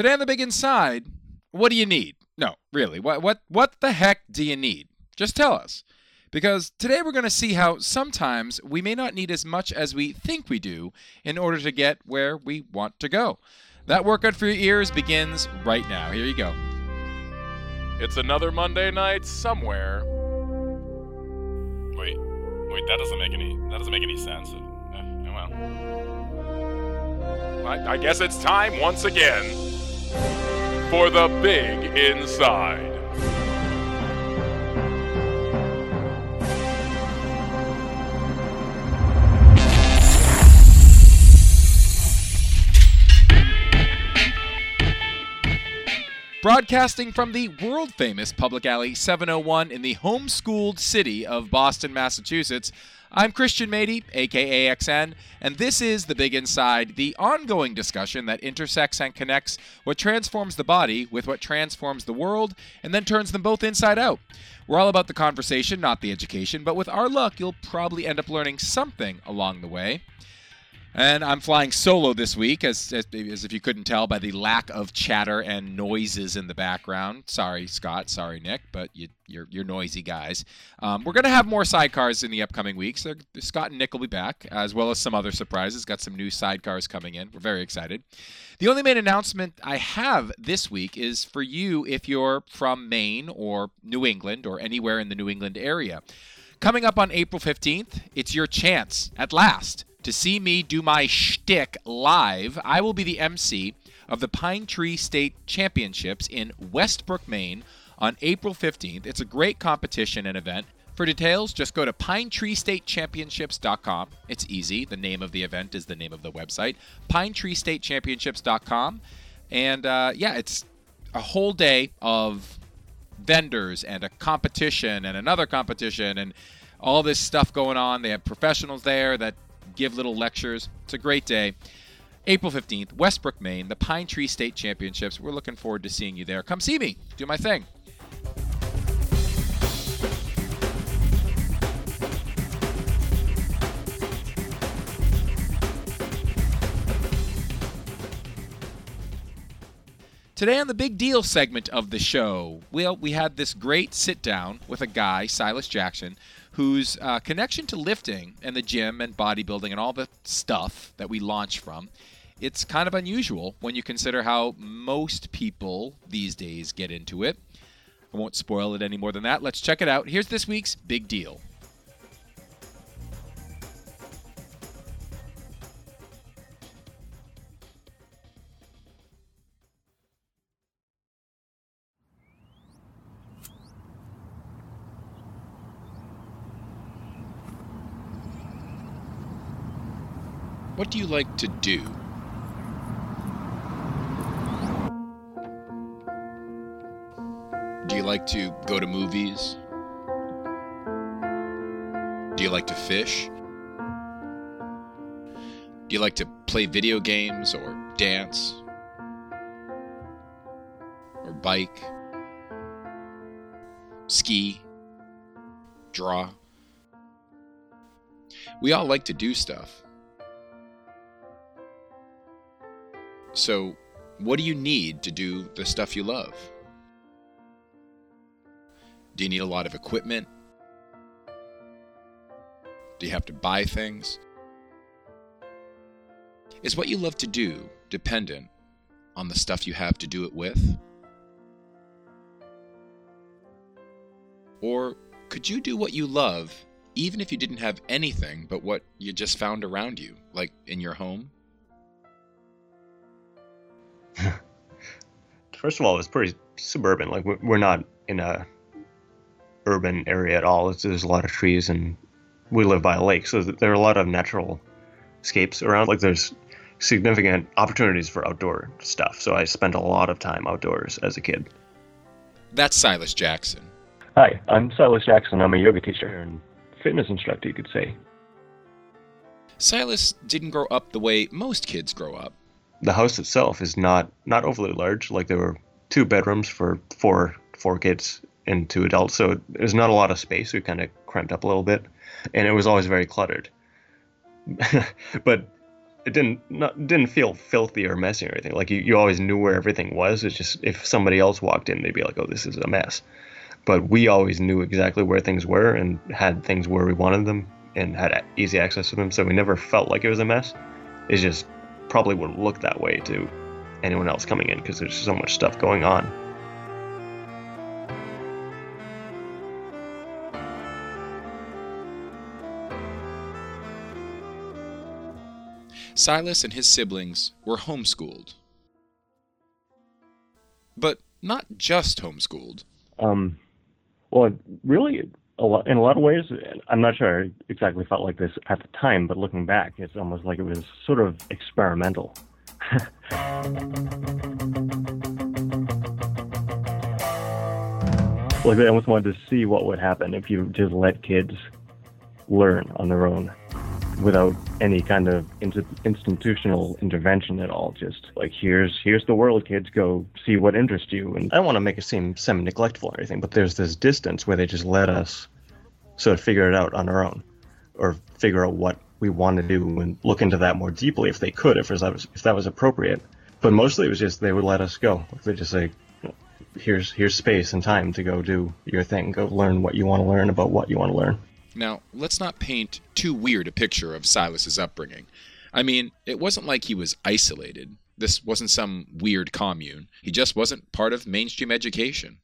Today on The Big Inside, what do you need? No, really, what the heck do you need? Just tell us. Because today we're going to see how sometimes we may not need as much as we think we do in order to get where we want to go. That workout for your ears begins right now. Here you go. It's another Monday night somewhere. Wait, that doesn't make any sense. Well, I guess it's time once again for The Big Inside. Broadcasting from the world-famous Public Alley 701 in the homeschooled city of Boston, Massachusetts, I'm Christian Matyi, a.k.a. XN, and this is The Big Inside, the ongoing discussion that intersects and connects what transforms the body with what transforms the world and then turns them both inside out. We're all about the conversation, not the education, but with our luck, you'll probably end up learning something along the way. And I'm flying solo this week, as if you couldn't tell by the lack of chatter and noises in the background. Sorry, Scott. Sorry, Nick. But you're noisy guys. We're going to have more sidecars in the upcoming weeks. Scott and Nick will be back, as well as some other surprises. Got some new sidecars coming in. We're very excited. The only main announcement I have this week is for you if you're from Maine or New England or anywhere in the New England area. Coming up on April 15th, it's your chance, at last, to see me do my shtick live. I will be the MC of the Pine Tree State Championships in Westbrook, Maine on April 15th. It's a great competition and event. For details, just go to pinetreestatechampionships.com. It's easy. The name of the event is the name of the website, pinetreestatechampionships.com. And it's a whole day of vendors and a competition and another competition and all this stuff going on. They have professionals there that give little lectures. It's a great day. April 15th, Westbrook, Maine, the Pine Tree State Championships. We're looking forward to seeing you there. Come see me. Do my thing. Today on the Big Deal segment of the show, we had this great sit-down with a guy, Silas Jackson, whose connection to lifting and the gym and bodybuilding and all the stuff that we launch from, it's kind of unusual when you consider how most people these days get into it. I won't spoil it any more than that. Let's check it out. Here's this week's Big Deal. What do you like to do? Do you like to go to movies? Do you like to fish? Do you like to play video games or dance? Or bike? Ski? Draw? We all like to do stuff. So, what do you need to do the stuff you love? Do you need a lot of equipment? Do you have to buy things? Is what you love to do dependent on the stuff you have to do it with? Or could you do what you love even if you didn't have anything but what you just found around you, like in your home? First of all, it's pretty suburban. Like we're not in a urban area at all. There's a lot of trees, and we live by a lake, so there are a lot of natural escapes around. Like there's significant opportunities for outdoor stuff. So I spent a lot of time outdoors as a kid. That's Silas Jackson. Hi, I'm Silas Jackson. I'm a yoga teacher and fitness instructor, you could say. Silas didn't grow up the way most kids grow up. The house itself is not overly large. Like there were two bedrooms for four kids and two adults, so there's not a lot of space. We kind of cramped up a little bit, and it was always very cluttered. But it didn't feel filthy or messy or anything. Like you always knew where everything was. It's just if somebody else walked in, they'd be like, oh, this is a mess. But we always knew exactly where things were and had things where we wanted them and had easy access to them. So we never felt like it was a mess. It just probably wouldn't look that way to anyone else coming in because there's so much stuff going on. Silas and his siblings were homeschooled. But not just homeschooled. Well, really, in a lot of ways, I'm not sure I exactly felt like this at the time, but looking back, it's almost like it was sort of experimental. Like they almost wanted to see what would happen if you just let kids learn on their own without any kind of institutional intervention at all. Just like, here's the world, kids, go see what interests you. And I don't want to make it seem semi-neglectful or anything, but there's this distance where they just let us sort of figure it out on our own or figure out what we want to do and look into that more deeply if they could, if that was appropriate. But mostly it was just they would let us go. They just say, here's space and time to go do your thing, go learn what you want to learn about what you want to learn. Now, let's not paint too weird a picture of Silas's upbringing. I mean, it wasn't like he was isolated. This wasn't some weird commune. He just wasn't part of mainstream education.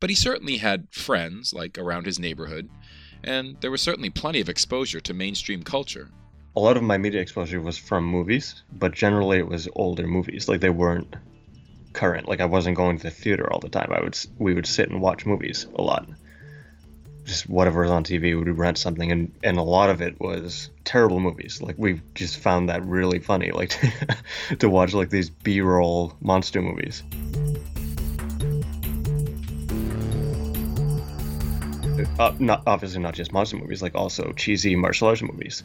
But he certainly had friends, like, around his neighborhood, and there was certainly plenty of exposure to mainstream culture. A lot of my media exposure was from movies, but generally it was older movies. Like, they weren't current. Like, I wasn't going to the theater all the time. We would sit and watch movies a lot. Just whatever was on TV, we would rent something, and a lot of it was terrible movies. Like, we just found that really funny, like, to watch, like, these B-roll monster movies. Not obviously not just monster movies, like, also cheesy martial arts movies.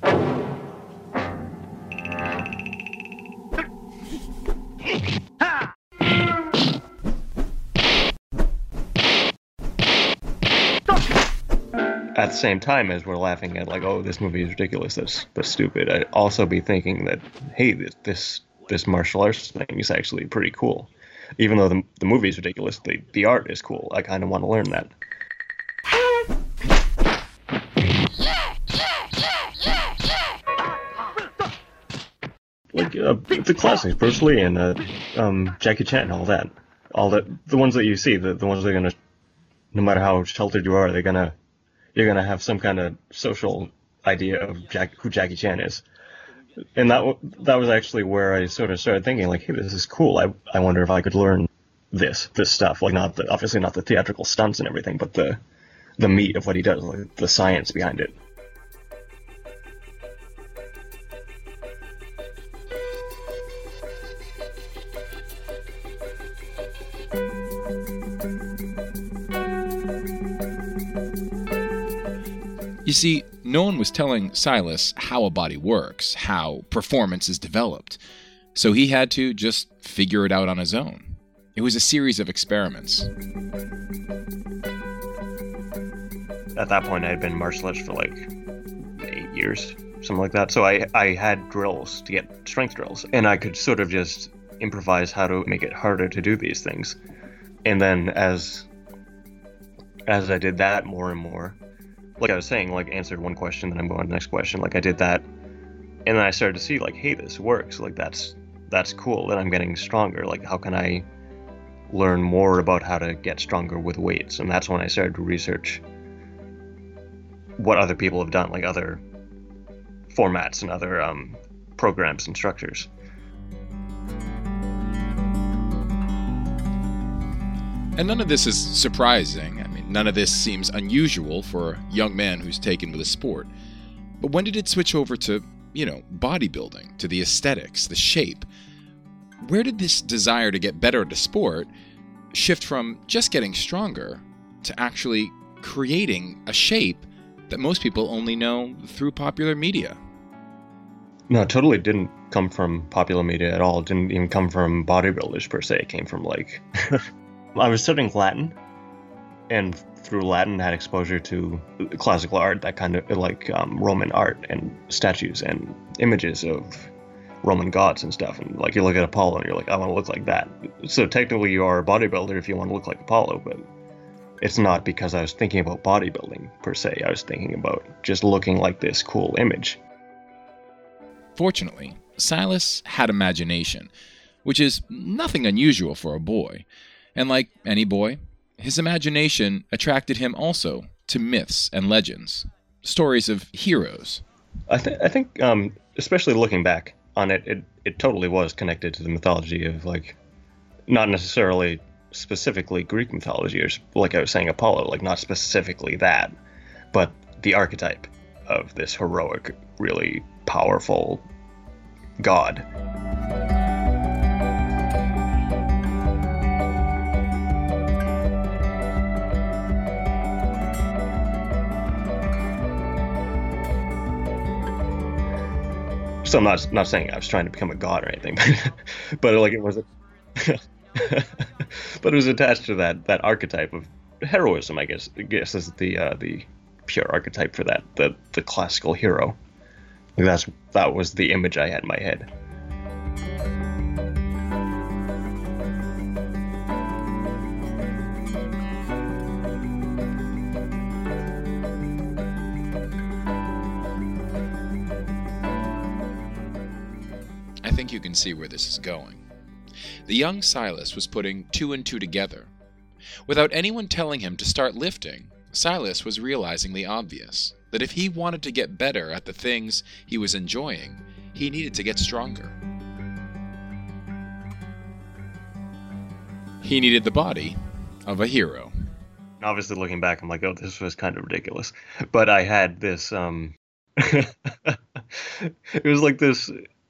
At the same time as we're laughing at, like, oh, this movie is ridiculous, that's stupid, I'd also be thinking that, hey, this martial arts thing is actually pretty cool. Even though the movie is ridiculous, the art is cool. I kind of want to learn that. Like, the classics, Bruce Lee and Jackie Chan and all that. The ones that you see, the ones that are going to, no matter how sheltered you are, you're going to have some kind of social idea of who Jackie Chan is. And that was actually where I sort of started thinking, like, hey, this is cool. I wonder if I could learn this stuff. Like, obviously not the theatrical stunts and everything, but the meat of what he does, like the science behind it. You see, no one was telling Silas how a body works, how performance is developed, so he had to just figure it out on his own. It was a series of experiments. At that point, I had been martial arts for like 8 years, something like that, so I had drills to get strength drills, and I could sort of just improvise how to make it harder to do these things. And then as I did that more and more, like I was saying, like, answered one question, then I'm going to the next question. Like, I did that, and then I started to see, like, hey, this works. Like, that's cool. Then I'm getting stronger. Like, how can I learn more about how to get stronger with weights? And that's when I started to research what other people have done, like other formats and other programs and structures. And none of this is surprising. None of this seems unusual for a young man who's taken with a sport. But when did it switch over to, bodybuilding, to the aesthetics, the shape? Where did this desire to get better at a sport shift from just getting stronger to actually creating a shape that most people only know through popular media? No, it totally didn't come from popular media at all. It didn't even come from bodybuilders per se. It came from, like, I was studying Latin. And through Latin, had exposure to classical art, that kind of, like, Roman art and statues and images of Roman gods and stuff, and like you look at Apollo and you're like, I want to look like that. So technically you are a bodybuilder if you want to look like Apollo, but it's not because I was thinking about bodybuilding per se. I was thinking about just looking like this cool image. Fortunately, Silas had imagination, which is nothing unusual for a boy. And like any boy, his imagination attracted him also to myths and legends, stories of heroes. I think, especially looking back on it, it totally was connected to the mythology of, like, not necessarily specifically Greek mythology, or like I was saying, Apollo, like not specifically that, but the archetype of this heroic, really powerful god. So I'm not saying I was trying to become a god or anything, but like it was, but it was attached to that archetype of heroism. I guess is the pure archetype for that, the classical hero. Like that was the image I had in my head. I think you can see where this is going. The young Silas was putting 2 and 2 together. Without anyone telling him to start lifting, Silas was realizing the obvious, that if he wanted to get better at the things he was enjoying, he needed to get stronger. He needed the body of a hero. Obviously, looking back, I'm like, oh, this was kind of ridiculous. But I had this, it was like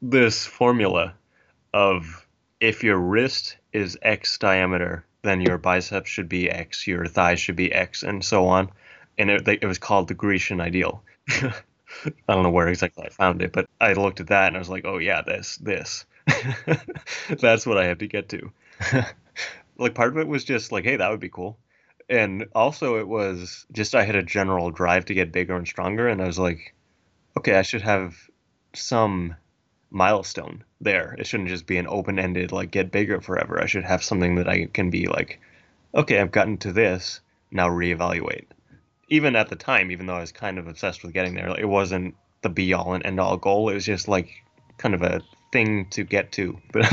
this formula of, if your wrist is X diameter, then your biceps should be X, your thighs should be X, and so on. And it was called the Grecian Ideal. I don't know where exactly I found it, but I looked at that and I was like, oh yeah, this. That's what I have to get to. Like part of it was just like, hey, that would be cool. And also it was just, I had a general drive to get bigger and stronger. And I was like, okay, I should have some milestone there. It shouldn't just be an open-ended like get bigger forever. I should have something that I can be like, okay, I've gotten to this, now reevaluate. Even at the time, even though I was kind of obsessed with getting there, like, it wasn't the be-all and end-all goal. It was just like kind of a thing to get to. But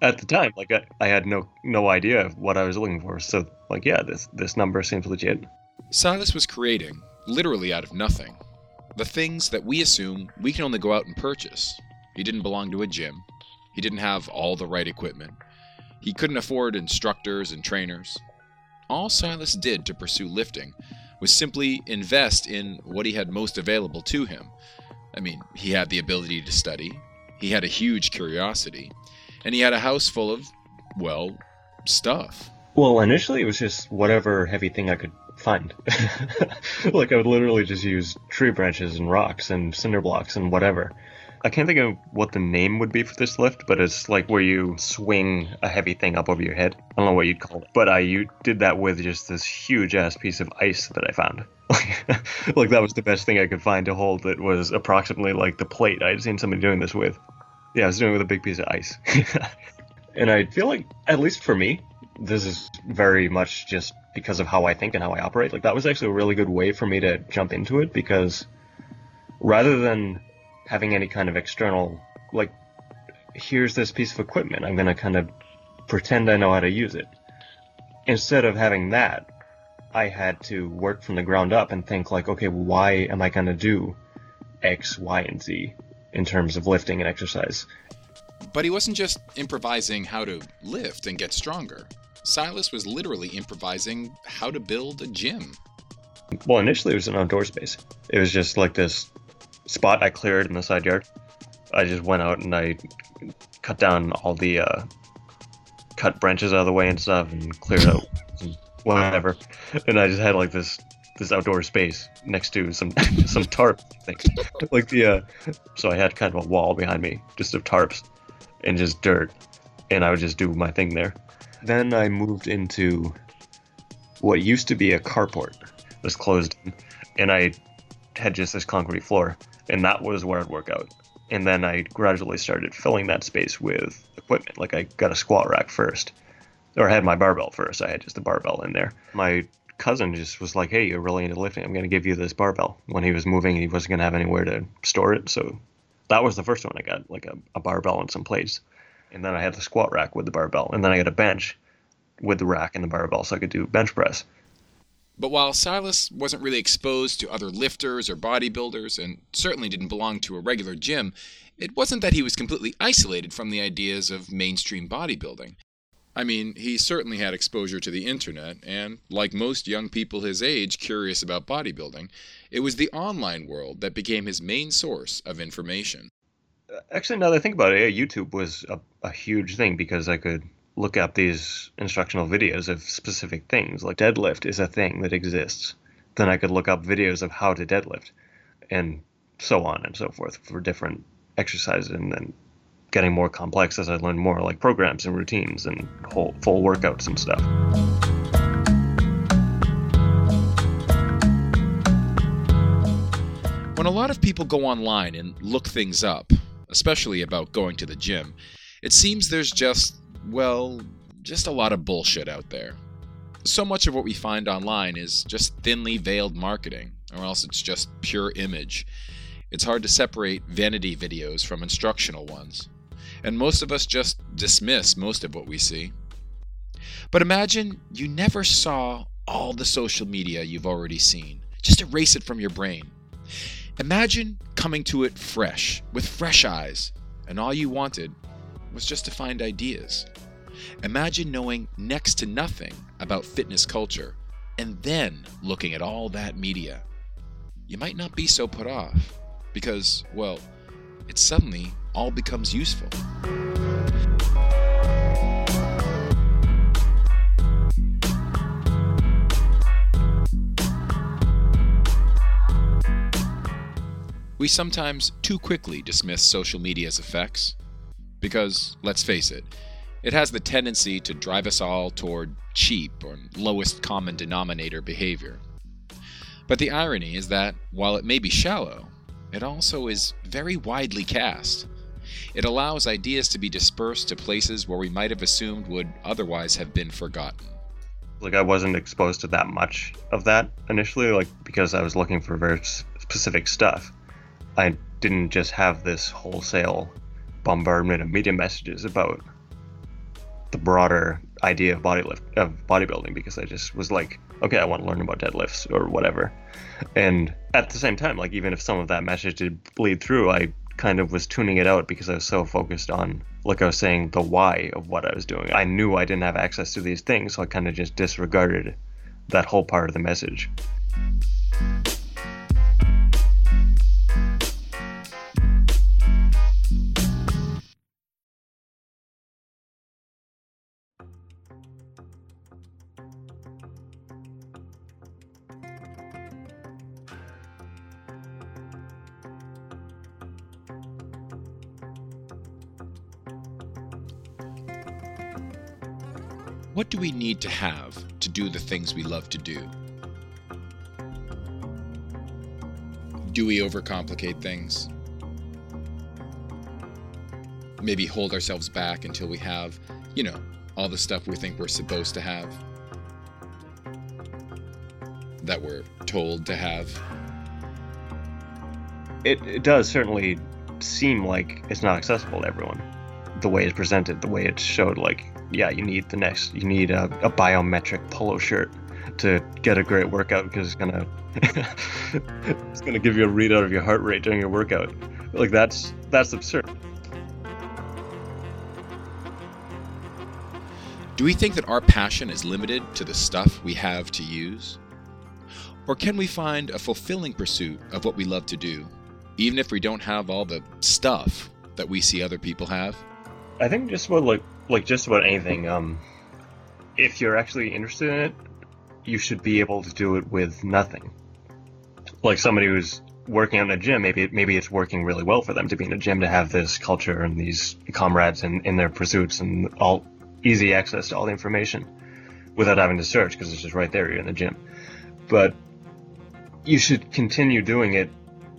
at the time, like I had no idea of what I was looking for. So like, yeah, this number seems legit. Silas was creating, literally out of nothing, the things that we assume we can only go out and purchase. He didn't belong to a gym. He didn't have all the right equipment. He couldn't afford instructors and trainers. All Silas did to pursue lifting was simply invest in what he had most available to him. I mean, he had the ability to study, he had a huge curiosity, and he had a house full of, well, stuff. Well, initially it was just whatever heavy thing I could find. Like, I would literally just use tree branches and rocks and cinder blocks and whatever. I can't think of what the name would be for this lift, but it's like where you swing a heavy thing up over your head. I don't know what you'd call it, but I did that with just this huge-ass piece of ice that I found. Like, that was the best thing I could find to hold that was approximately like the plate I had seen somebody doing this with. Yeah, I was doing it with a big piece of ice. And I feel like, at least for me, this is very much just because of how I think and how I operate. Like, that was actually a really good way for me to jump into it, because rather than having any kind of external, like, here's this piece of equipment, I'm going to kind of pretend I know how to use it. Instead of having that, I had to work from the ground up and think like, okay, why am I going to do X, Y, and Z in terms of lifting and exercise? But he wasn't just improvising how to lift and get stronger. Silas was literally improvising how to build a gym. Well, initially it was an outdoor space. It was just like this spot I cleared in the side yard. I just went out and I cut down all the cut branches out of the way and stuff and cleared out and whatever. And I just had like this outdoor space next to some some tarp thing. Like so I had kind of a wall behind me just of tarps and just dirt, and I would just do my thing there. Then I moved into what used to be a carport. It was closed, and I had just this concrete floor. And that was where I'd work out. And then I gradually started filling that space with equipment. Like I got a squat rack first, or I had my barbell first. I had just the barbell in there. My cousin just was like, hey, you're really into lifting. I'm going to give you this barbell. When he was moving, he wasn't going to have anywhere to store it. So that was the first one I got, like a barbell and some plates. And then I had the squat rack with the barbell. And then I got a bench with the rack and the barbell so I could do bench press. But while Silas wasn't really exposed to other lifters or bodybuilders and certainly didn't belong to a regular gym, it wasn't that he was completely isolated from the ideas of mainstream bodybuilding. I mean, he certainly had exposure to the internet, and like most young people his age curious about bodybuilding, it was the online world that became his main source of information. Actually, now that I think about it, YouTube was a huge thing because I could look up these instructional videos of specific things. Like deadlift is a thing that exists. Then I could look up videos of how to deadlift and so on and so forth for different exercises, and then getting more complex as I learned more, like programs and routines and whole full workouts and stuff. When a lot of people go online and look things up, especially about going to the gym, it seems there's just a lot of bullshit out there. So much of what we find online is just thinly veiled marketing, or else it's just pure image. It's hard to separate vanity videos from instructional ones, and most of us just dismiss most of what we see. But imagine you never saw all the social media you've already seen. Just erase it from your brain. Imagine coming to it fresh, with fresh eyes, and all you wanted was just to find ideas. Imagine knowing next to nothing about fitness culture and then looking at all that media. You might not be so put off because, well, it suddenly all becomes useful. We sometimes too quickly dismiss social media's effects. Because, let's face it, it has the tendency to drive us all toward cheap or lowest common denominator behavior. But the irony is that, while it may be shallow, it also is very widely cast. It allows ideas to be dispersed to places where we might have assumed would otherwise have been forgotten. Like, I wasn't exposed to that much of that initially, like, because I was looking for very specific stuff. I didn't just have this wholesale bombardment of media messages about the broader idea of bodybuilding, because I just was like, okay, I want to learn about deadlifts or whatever. And at the same time, like, even if some of that message did bleed through, I kind of was tuning it out because I was so focused on, like I was saying, the why of what I was doing. I knew I didn't have access to these things, so I kind of just disregarded that whole part of the message. What do we need to have to do the things we love to do? Do we overcomplicate things? Maybe hold ourselves back until we have, all the stuff we think we're supposed to have, that we're told to have. It does certainly seem like it's not accessible to everyone. The way it's presented, the way it's showed, like, yeah, you need a biometric polo shirt to get a great workout because it's gonna give you a readout of your heart rate during your workout. Like, that's absurd. Do we think that our passion is limited to the stuff we have to use? Or can we find a fulfilling pursuit of what we love to do, even if we don't have all the stuff that we see other people have? I think just about like just about anything, if you're actually interested in it, you should be able to do it with nothing. Like somebody who's working out in a gym, maybe it's working really well for them to be in a gym, to have this culture and these comrades in their pursuits and all easy access to all the information without having to search because it's just right there, you're in the gym. But you should continue doing it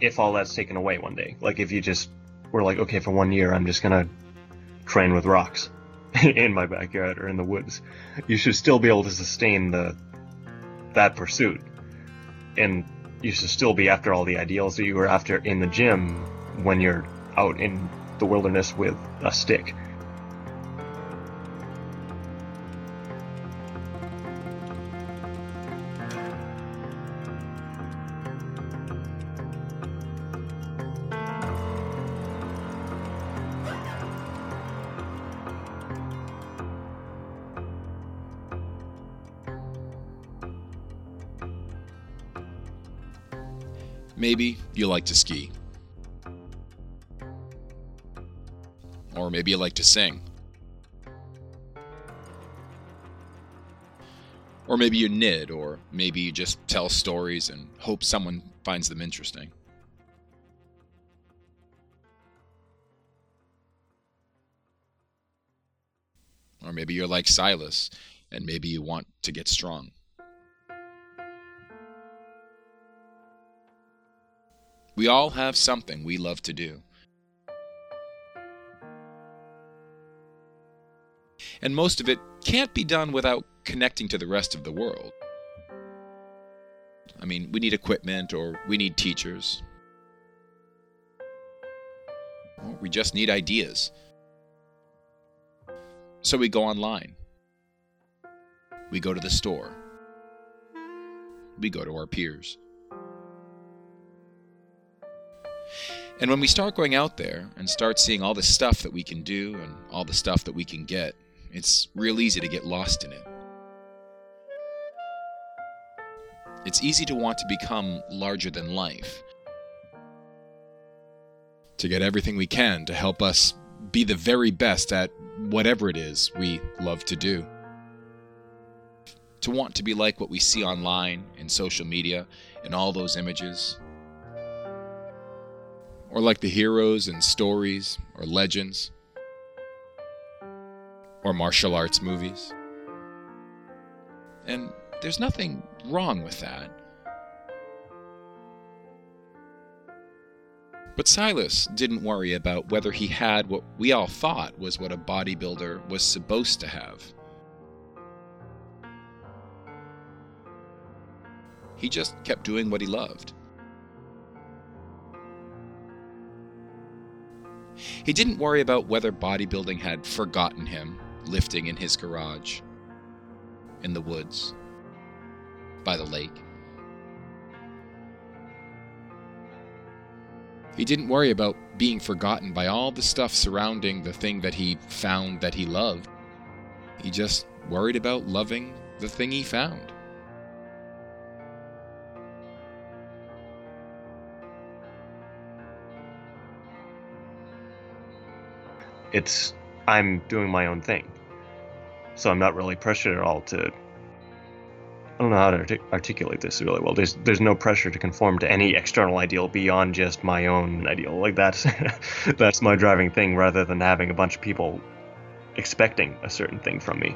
if all that's taken away one day. Like if you just we're like, okay, for 1 year, I'm just going to train with rocks in my backyard or in the woods. You should still be able to sustain that pursuit. And you should still be after all the ideals that you were after in the gym when you're out in the wilderness with a stick. Maybe you like to ski. Or maybe you like to sing. Or maybe you knit, or maybe you just tell stories and hope someone finds them interesting. Or maybe you're like Silas, and maybe you want to get strong. We all have something we love to do. And most of it can't be done without connecting to the rest of the world. I mean, we need equipment, or we need teachers. Or we just need ideas. So we go online. We go to the store. We go to our peers. And when we start going out there and start seeing all the stuff that we can do and all the stuff that we can get, it's real easy to get lost in it. It's easy to want to become larger than life, to get everything we can to help us be the very best at whatever it is we love to do, to want to be like what we see online and social media and all those images, or like the heroes and stories, or legends, or martial arts movies. And there's nothing wrong with that. But Silas didn't worry about whether he had what we all thought was what a bodybuilder was supposed to have. He just kept doing what he loved. He didn't worry about whether bodybuilding had forgotten him, lifting in his garage, in the woods, by the lake. He didn't worry about being forgotten by all the stuff surrounding the thing that he found that he loved. He just worried about loving the thing he found. I'm doing my own thing. So I'm not really pressured at all to, I don't know how to articulate this really well. There's no pressure to conform to any external ideal beyond just my own ideal. Like that's my driving thing, rather than having a bunch of people expecting a certain thing from me.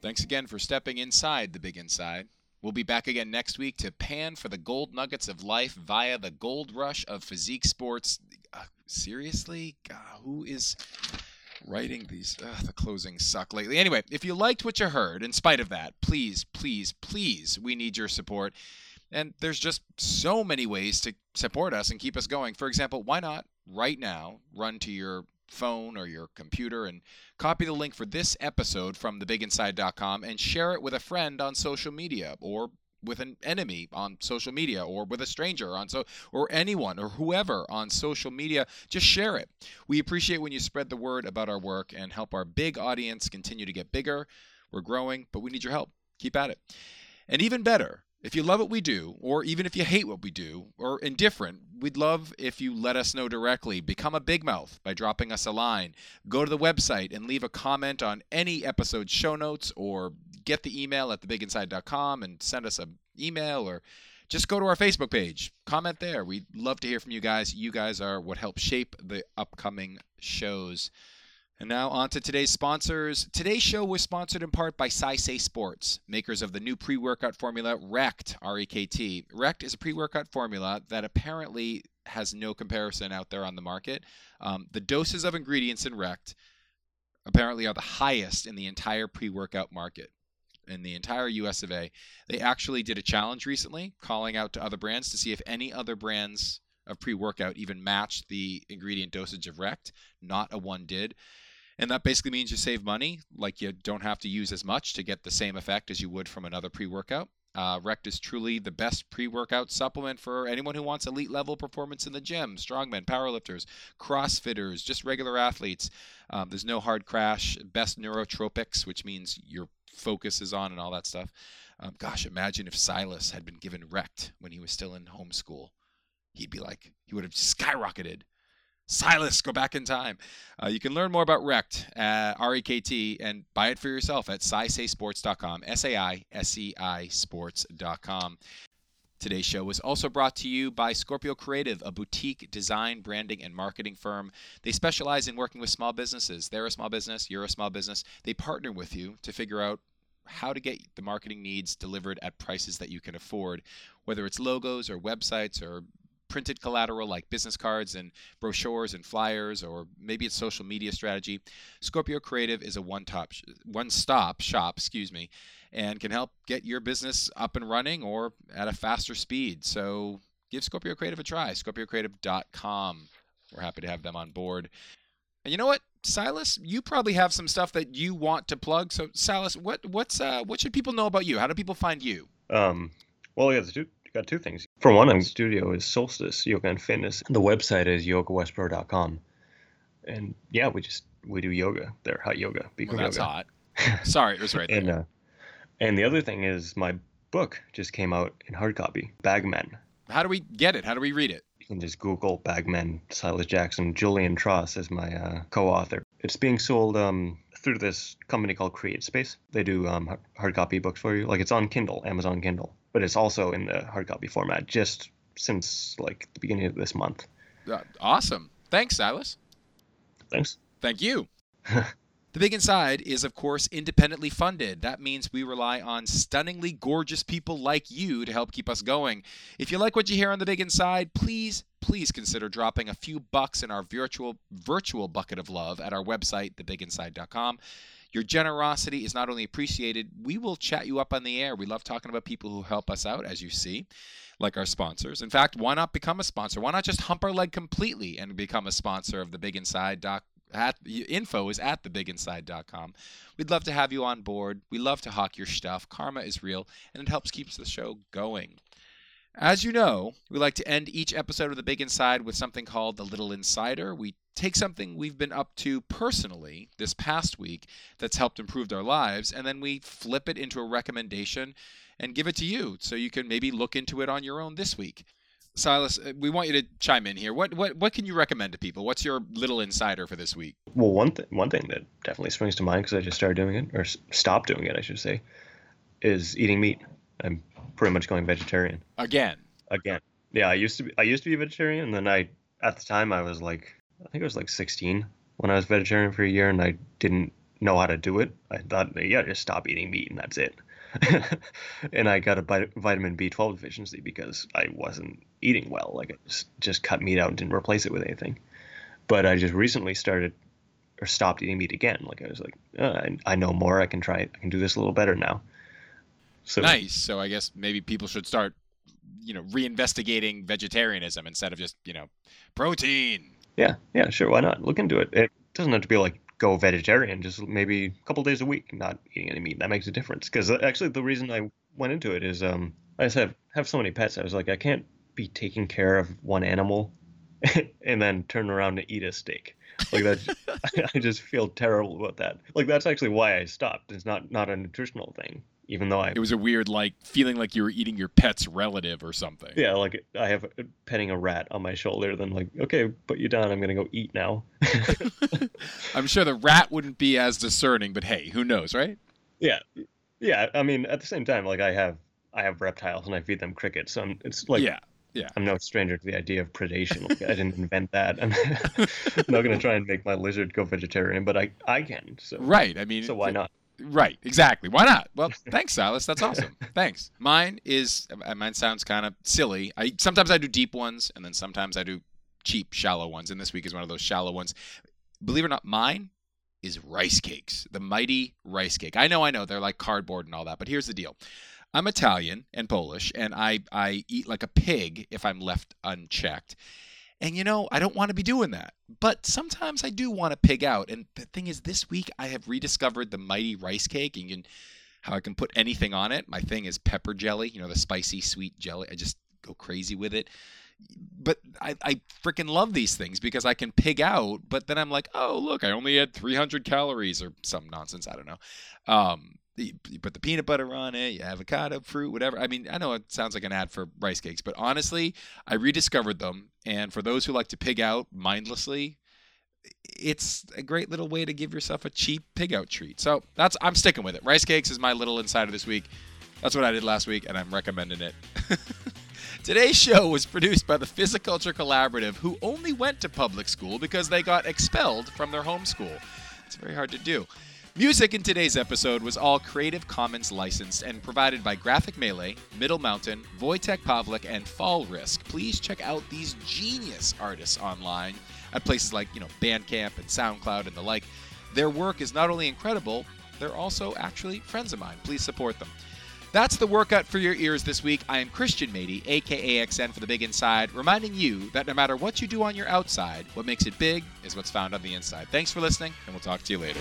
Thanks again for stepping inside the Big Inside. We'll be back again next week to pan for the gold nuggets of life via the gold rush of physique sports. Seriously? Who is writing these? The closings suck lately. Anyway, if you liked what you heard, in spite of that, please, please, please, we need your support. And there's just so many ways to support us and keep us going. For example, why not right now run to your phone or your computer and copy the link for this episode from thebiginside.com and share it with a friend on social media, or with an enemy on social media, or with a stranger or anyone or whoever on social media. Just share it. We appreciate when you spread the word about our work and help our big audience continue to get bigger. We're growing, but we need your help. Keep at it. And even better, If you love what we do, or even if you hate what we do, or indifferent, we'd love if you let us know directly. Become a big mouth by dropping us a line. Go to the website and leave a comment on any episode show notes, or get the email at thebiginside.com and send us an email, or just go to our Facebook page. Comment there. We'd love to hear from you guys. You guys are what help shape the upcoming shows. And now on to today's sponsors. Today's show was sponsored in part by Saisei Sports, makers of the new pre-workout formula Rekt, R-E-K-T. Rekt is a pre-workout formula that apparently has no comparison out there on the market. The doses of ingredients in Rekt apparently are the highest in the entire pre-workout market, in the entire US of A. They actually did a challenge recently, calling out to other brands to see if any other brands of pre-workout even matched the ingredient dosage of Rekt. Not a one did. And that basically means you save money, like you don't have to use as much to get the same effect as you would from another pre-workout. Rekt is truly the best pre-workout supplement for anyone who wants elite level performance in the gym, strongmen, powerlifters, crossfitters, just regular athletes. There's no hard crash, best neurotropics, which means your focus is on and all that stuff. Gosh, imagine if Silas had been given Rekt when he was still in homeschool. He'd be like, he would have skyrocketed. Silas, go back in time. You can learn more about Rekt, R-E-K-T, and buy it for yourself at SaiSeiSports.com, S-A-I-S-E-I sports.com. Today's show was also brought to you by Scorpio Creative, a boutique design, branding, and marketing firm. They specialize in working with small businesses. They're a small business. You're a small business. They partner with you to figure out how to get the marketing needs delivered at prices that you can afford, whether it's logos or websites or printed collateral like business cards and brochures and flyers, or maybe it's social media strategy. Scorpio Creative is a one-stop shop, and can help get your business up and running or at a faster speed. So give Scorpio Creative a try, scorpiocreative.com. We're happy to have them on board. And you know what, Silas, you probably have some stuff that you want to plug. So Silas, what should people know about you? How do people find you? Well, yeah, got two things. For one, the studio is Solstice Yoga and Fitness. The website is yogawestboro.com. And yeah, we do yoga there, hot yoga. Hot. Sorry, it was right there. And the other thing is my book just came out in hard copy, Bag Men. How do we get it? How do we read it? You can just Google Bag Men, Silas Jackson. Julian Tross is my co-author. It's being sold through this company called Create Space. They do hard copy books for you. Like, it's on Kindle, Amazon Kindle. But it's also in the hard copy format just since like the beginning of this month. Awesome. Thanks, Silas. Thanks. Thank you. The Big Inside is, of course, independently funded. That means we rely on stunningly gorgeous people like you to help keep us going. If you like what you hear on The Big Inside, please consider dropping a few bucks in our virtual bucket of love at our website, thebiginside.com. Your generosity is not only appreciated, we will chat you up on the air. We love talking about people who help us out, as you see, like our sponsors. In fact, why not become a sponsor? Why not just hump our leg completely and become a sponsor of The Big Inside? Info is at thebiginside.com. We'd love to have you on board. We love to hawk your stuff. Karma is real, and it helps keep the show going. As you know, we like to end each episode of The Big Inside with something called The Little Insider. We take something we've been up to personally this past week that's helped improve our lives, and then we flip it into a recommendation and give it to you so you can maybe look into it on your own this week. Silas, we want you to chime in here. What can you recommend to people? What's your Little Insider for this week? Well, one thing that definitely springs to mind, because I just started doing it, or stopped doing it, I should say, is eating meat. I'm pretty much going vegetarian again. Yeah, I used to be vegetarian, and then I was 16 when I was vegetarian for a year, and I didn't know how to do it. I thought, yeah, just stop eating meat and that's it. And I got a vitamin B12 deficiency because I wasn't eating well. Like, I just cut meat out and didn't replace it with anything. But I just recently started or stopped eating meat again. Like, I was like, I know more. I can try it. I can do this a little better now. So, nice. So I guess maybe people should start, reinvestigating vegetarianism instead of just, protein. Yeah, sure. Why not? Look into it. It doesn't have to be like go vegetarian, just maybe a couple days a week, not eating any meat. That makes a difference. Because actually the reason I went into it is I just have so many pets. I was like, I can't be taking care of one animal and then turn around to eat a steak. Like, that, I just feel terrible about that. Like, that's actually why I stopped. It's not a nutritional thing. even though it was a weird, like, feeling like you were eating your pet's relative or something. Yeah, like I have petting a rat on my shoulder, then like, okay, put you down, I'm gonna go eat now. I'm sure the rat wouldn't be as discerning, but hey, who knows, right? Yeah, yeah. I mean, at the same time, like I have reptiles and I feed them crickets, so it's like, yeah. I'm no stranger to the idea of predation. Like, I didn't invent that. I'm not going to try and make my lizard go vegetarian, but I can. So. Right. I mean, so why not? Right. Exactly. Why not? Well, thanks, Silas. That's awesome. Thanks. Mine sounds kind of silly. Sometimes I do deep ones, and then sometimes I do cheap, shallow ones. And this week is one of those shallow ones. Believe it or not, mine is rice cakes. The mighty rice cake. I know. They're like cardboard and all that, but here's the deal. I'm Italian and Polish, and I eat like a pig if I'm left unchecked. And, you know, I don't want to be doing that. But sometimes I do want to pig out. And the thing is, this week I have rediscovered the mighty rice cake and how I can put anything on it. My thing is pepper jelly, you know, the spicy, sweet jelly. I just go crazy with it. But I freaking love these things because I can pig out. But then I'm like, oh, look, I only had 300 calories or some nonsense. I don't know. You put the peanut butter on it, you avocado, fruit, whatever. I mean, I know it sounds like an ad for rice cakes, but honestly, I rediscovered them. And for those who like to pig out mindlessly, it's a great little way to give yourself a cheap pig out treat. So I'm sticking with it. Rice cakes is my little insider this week. That's what I did last week, and I'm recommending it. Today's show was produced by the Physical Culture Collaborative, who only went to public school because they got expelled from their home school. It's very hard to do. Music in today's episode was all Creative Commons licensed and provided by Graphic Melee, Middle Mountain, Vojtech Pavlik, and Fall Risk. Please check out these genius artists online at places like, you know, Bandcamp and SoundCloud and the like. Their work is not only incredible, they're also actually friends of mine. Please support them. That's the workout for your ears this week. I am Christian Matyi, aka XN for The Big Inside, reminding you that no matter what you do on your outside, what makes it big is what's found on the inside. Thanks for listening, and we'll talk to you later.